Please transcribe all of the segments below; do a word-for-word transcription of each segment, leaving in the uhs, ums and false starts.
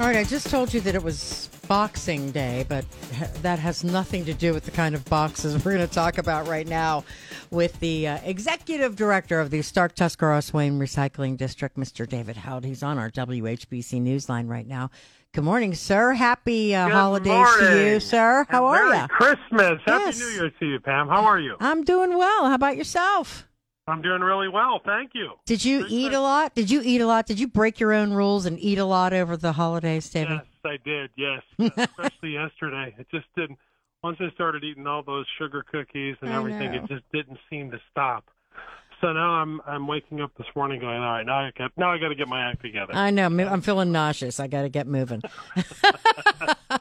All right, I just told you that it was Boxing Day, but that has nothing to do with the kind of boxes we're going to talk about right now with the uh, executive director of the Stark-Tuscarawas-Wayne Recycling District, Mister David Held. He's on our W H B C Newsline right now. Good morning, sir. Happy uh, holidays morning. to you, sir. How and are Merry you? Christmas. Happy yes. New Year's to you, Pam. How are you? I'm doing well. How about yourself? I'm doing really well, thank you. Did you Appreciate eat a lot? Did you eat a lot? Did you break your own rules and eat a lot over the holidays, David? Yes, I did, yes. Especially yesterday. It just didn't, once I started eating all those sugar cookies and I everything, know. it just didn't seem to stop. So now I'm I'm waking up this morning going, all right, now I got now I got to get my act together. I know, I'm feeling nauseous. I got to get moving. All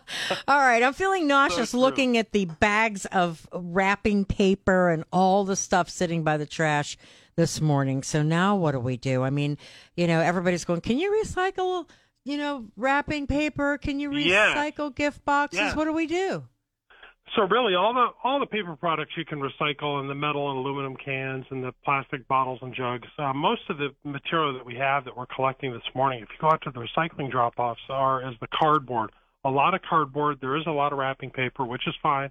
right, I'm feeling nauseous so looking at the bags of wrapping paper and all the stuff sitting by the trash this morning. So now what do we do? I mean, you know, everybody's going, can you recycle, you know, wrapping paper? Can you recycle yes. gift boxes? Yes. What do we do? So really, all the all the paper products you can recycle, and the metal and aluminum cans and the plastic bottles and jugs. Uh, most of the material that we have that we're collecting this morning, if you go out to the recycling drop-offs, are is the cardboard. A lot of cardboard. There is a lot of wrapping paper, which is fine.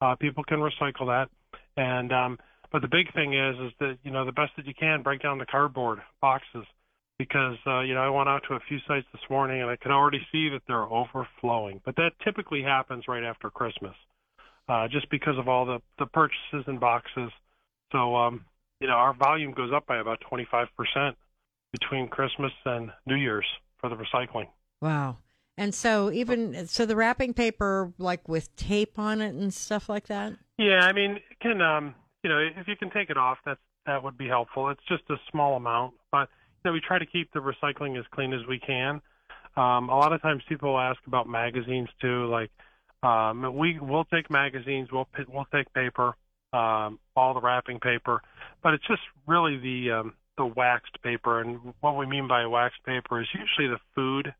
Uh, people can recycle that. And um, but the big thing is, is that you know the best that you can break down the cardboard boxes, because uh, you know I went out to a few sites this morning and I can already see that they're overflowing. But that typically happens right after Christmas. Uh, just because of all the, the purchases and boxes. So, um, you know, our volume goes up by about twenty-five percent between Christmas and New Year's for the recycling. Wow. And so even, so the wrapping paper, like with tape on it and stuff like that? Yeah, I mean, it can, um, you know, if you can take it off, that's, that would be helpful. It's just a small amount. But, you know, we try to keep the recycling as clean as we can. Um, a lot of times people ask about magazines, too, like, Um, we will take magazines, we'll we'll take paper, um, all the wrapping paper, but it's just really the um, the waxed paper. And what we mean by waxed paper is usually the food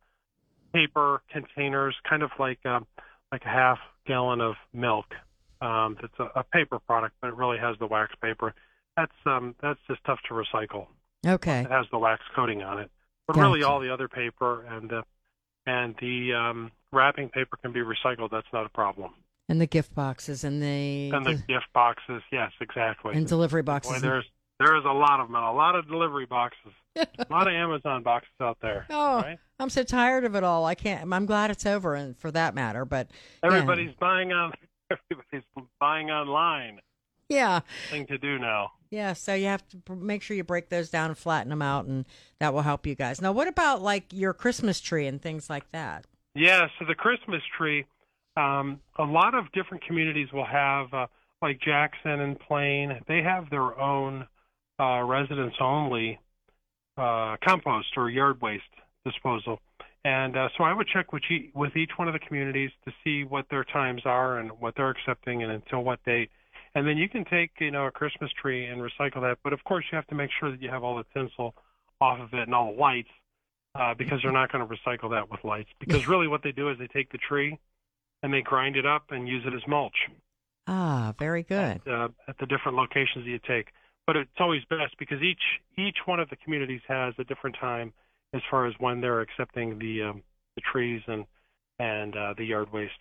paper containers, kind of like um, like a half gallon of milk. Um, that's a, a paper product, but it really has the wax paper. That's um, that's just tough to recycle. Okay. It has the wax coating on it, but gotcha. Really all the other paper and the and the um, wrapping paper can be recycled. That's not a problem. And the gift boxes and the... And the, the gift boxes, yes, exactly. And delivery boxes. Boy, there's, there is a lot of them, a lot of delivery boxes, a lot of Amazon boxes out there. Oh, right? I'm so tired of it all. I can't, I'm glad it's over and for that matter, but... Everybody's yeah. buying on, everybody's buying online. Yeah. Thing to do now. Yeah, so you have to make sure you break those down and flatten them out, and that will help you guys. Now, what about, like, your Christmas tree and things like that? Yeah, so the Christmas tree, um, a lot of different communities will have, uh, like Jackson and Plain, they have their own uh, residence-only uh, compost or yard waste disposal. And uh, so I would check with, e- with each one of the communities to see what their times are and what they're accepting and until what date. And then you can take, you know, a Christmas tree and recycle that. But, of course, you have to make sure that you have all the tinsel off of it and all the lights uh, because they're not going to recycle that with lights. Because really what they do is they take the tree and they grind it up and use it as mulch. Ah, very good. At, uh, at the different locations that you take. But it's always best because each each one of the communities has a different time as far as when they're accepting the um, the trees and, and uh, the yard waste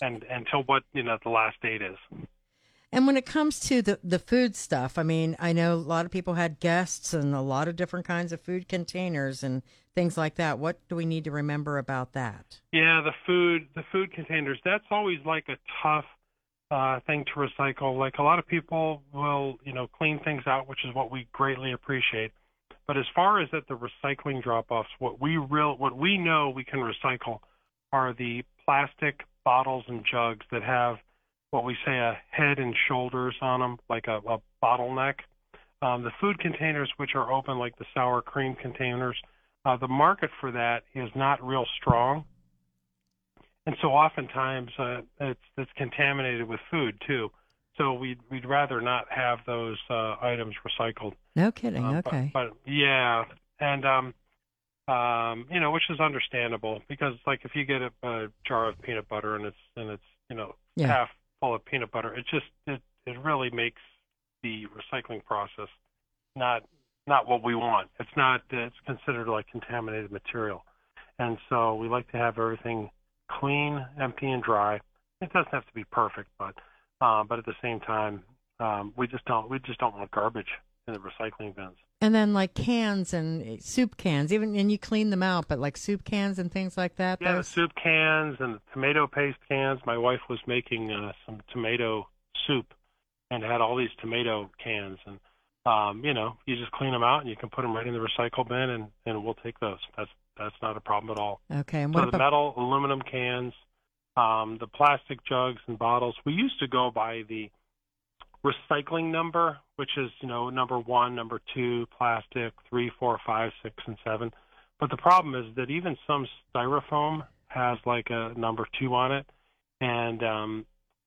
and until what, you know, the last date is. And when it comes to the, the food stuff, I mean, I know a lot of people had guests and a lot of different kinds of food containers and things like that. What do we need to remember about that? Yeah, the food the food containers, that's always like a tough uh, thing to recycle. Like a lot of people will, you know, clean things out, which is what we greatly appreciate. But as far as at the recycling drop-offs, what we real what we know we can recycle are the plastic bottles and jugs that have what we say a head and shoulders on them, like a, a bottleneck. Um, the food containers, which are open, like the sour cream containers, uh, the market for that is not real strong. And so oftentimes uh, it's, it's contaminated with food, too. So we'd, we'd rather not have those uh, items recycled. No kidding. Uh, okay. But, but yeah. And, um, um, you know, which is understandable because, like, if you get a, a jar of peanut butter and it's, and it's you know, yeah. half full of peanut butter, it just it, it really makes the recycling process not not what we want. It's not, it's considered like contaminated material. And so we like to have everything clean, empty, and dry. It doesn't have to be perfect, but... Uh, but at the same time, um, we just don't we just don't want garbage in the recycling bins. And then like cans and soup cans, even and you clean them out, but like soup cans and things like that. Yeah, those... the soup cans and the tomato paste cans. My wife was making uh, some tomato soup and had all these tomato cans, and um, you know, you just clean them out and you can put them right in the recycle bin, and, and we'll take those. That's that's not a problem at all. Okay. And what so about... the metal, aluminum cans. Um, the plastic jugs and bottles. We used to go by the recycling number, which is, you know, number one, number two, plastic, three, four, five, six, and seven. But the problem is that even some styrofoam has like a number two on it, and um,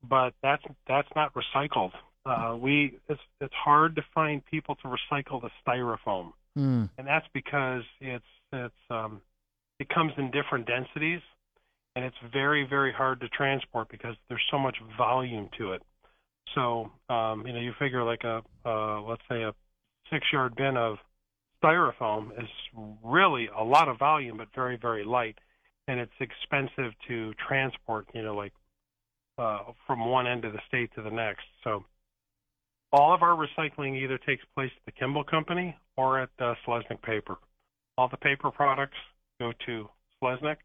but that's that's not recycled. Uh, we it's it's hard to find people to recycle the styrofoam, mm. and that's because it's it's um, it comes in different densities. And it's very, very hard to transport because there's so much volume to it. So, um, you know, you figure like a, uh, let's say a six-yard bin of styrofoam is really a lot of volume, but very, very light. And it's expensive to transport, you know, like uh, from one end of the state to the next. So all of our recycling either takes place at the Kimball Company or at uh, Slesnick Paper. All the paper products go to Slesnick.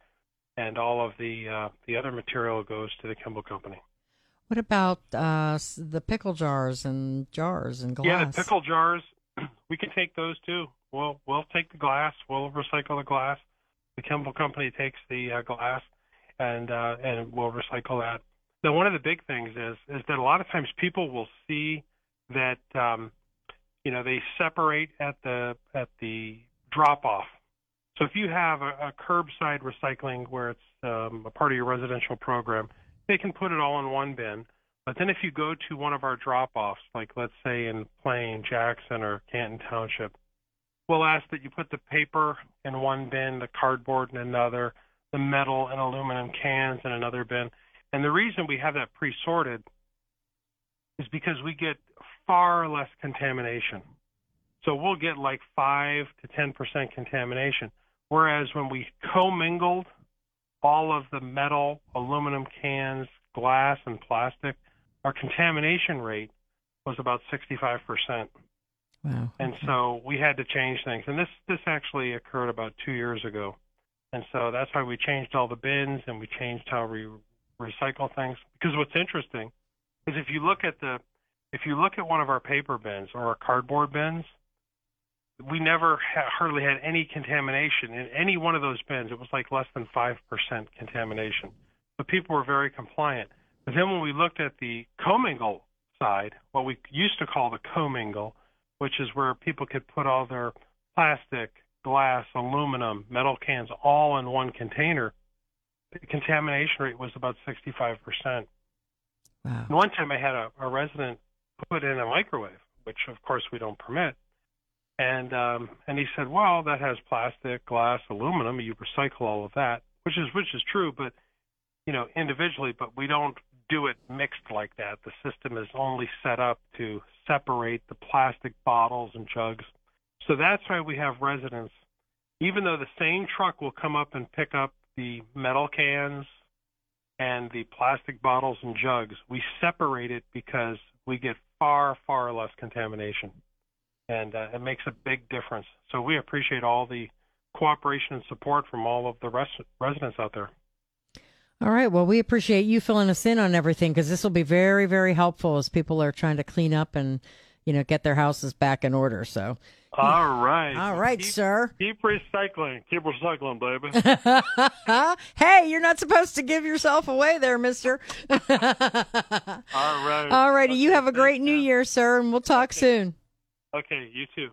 And all of the uh, the other material goes to the Kimball Company. What about uh, the pickle jars and jars and glass? Yeah, the pickle jars, we can take those too. We'll we'll take the glass. We'll recycle the glass. The Kimball Company takes the uh, glass, and uh, and we'll recycle that. Now, one of the big things is is that a lot of times people will see that um, you know, they separate at the at the drop off. So if you have a, a curbside recycling where it's um, a part of your residential program, they can put it all in one bin. But then if you go to one of our drop-offs, like let's say in Plain, Jackson, or Canton Township, we'll ask that you put the paper in one bin, the cardboard in another, the metal and aluminum cans in another bin. And the reason we have that pre-sorted is because we get far less contamination. So we'll get like five to ten percent contamination. Whereas when we commingled all of the metal, aluminum cans, glass, and plastic, our contamination rate was about sixty-five percent. Wow. And so we had to change things. And this, this actually occurred about two years ago. And so that's why we changed all the bins and we changed how we recycle things. Because what's interesting is if you look at the if you look at one of our paper bins or our cardboard bins, we never ha- hardly had any contamination in any one of those bins. It was like less than five percent contamination. But people were very compliant. But then when we looked at the commingle side, what we used to call the commingle, which is where people could put all their plastic, glass, aluminum, metal cans all in one container, the contamination rate was about sixty-five percent. Wow. And one time I had a, a resident put in a microwave, which of course we don't permit. And um, and he said, well, that has plastic, glass, aluminum. You recycle all of that, which is which is true, but you know, individually. But we don't do it mixed like that. The system is only set up to separate the plastic bottles and jugs. So that's why we have residents, even though the same truck will come up and pick up the metal cans and the plastic bottles and jugs, we separate it because we get far, far less contamination. And uh, it makes a big difference. So we appreciate all the cooperation and support from all of the res- residents out there. All right. Well, we appreciate you filling us in on everything, because this will be very, very helpful as people are trying to clean up and, you know, get their houses back in order. So. All right. All right, keep, sir. Keep recycling. Keep recycling, baby. Hey, you're not supposed to give yourself away there, mister. All right. All righty. Okay, you have a great New Year, sir, and we'll talk okay. soon. Okay, you too.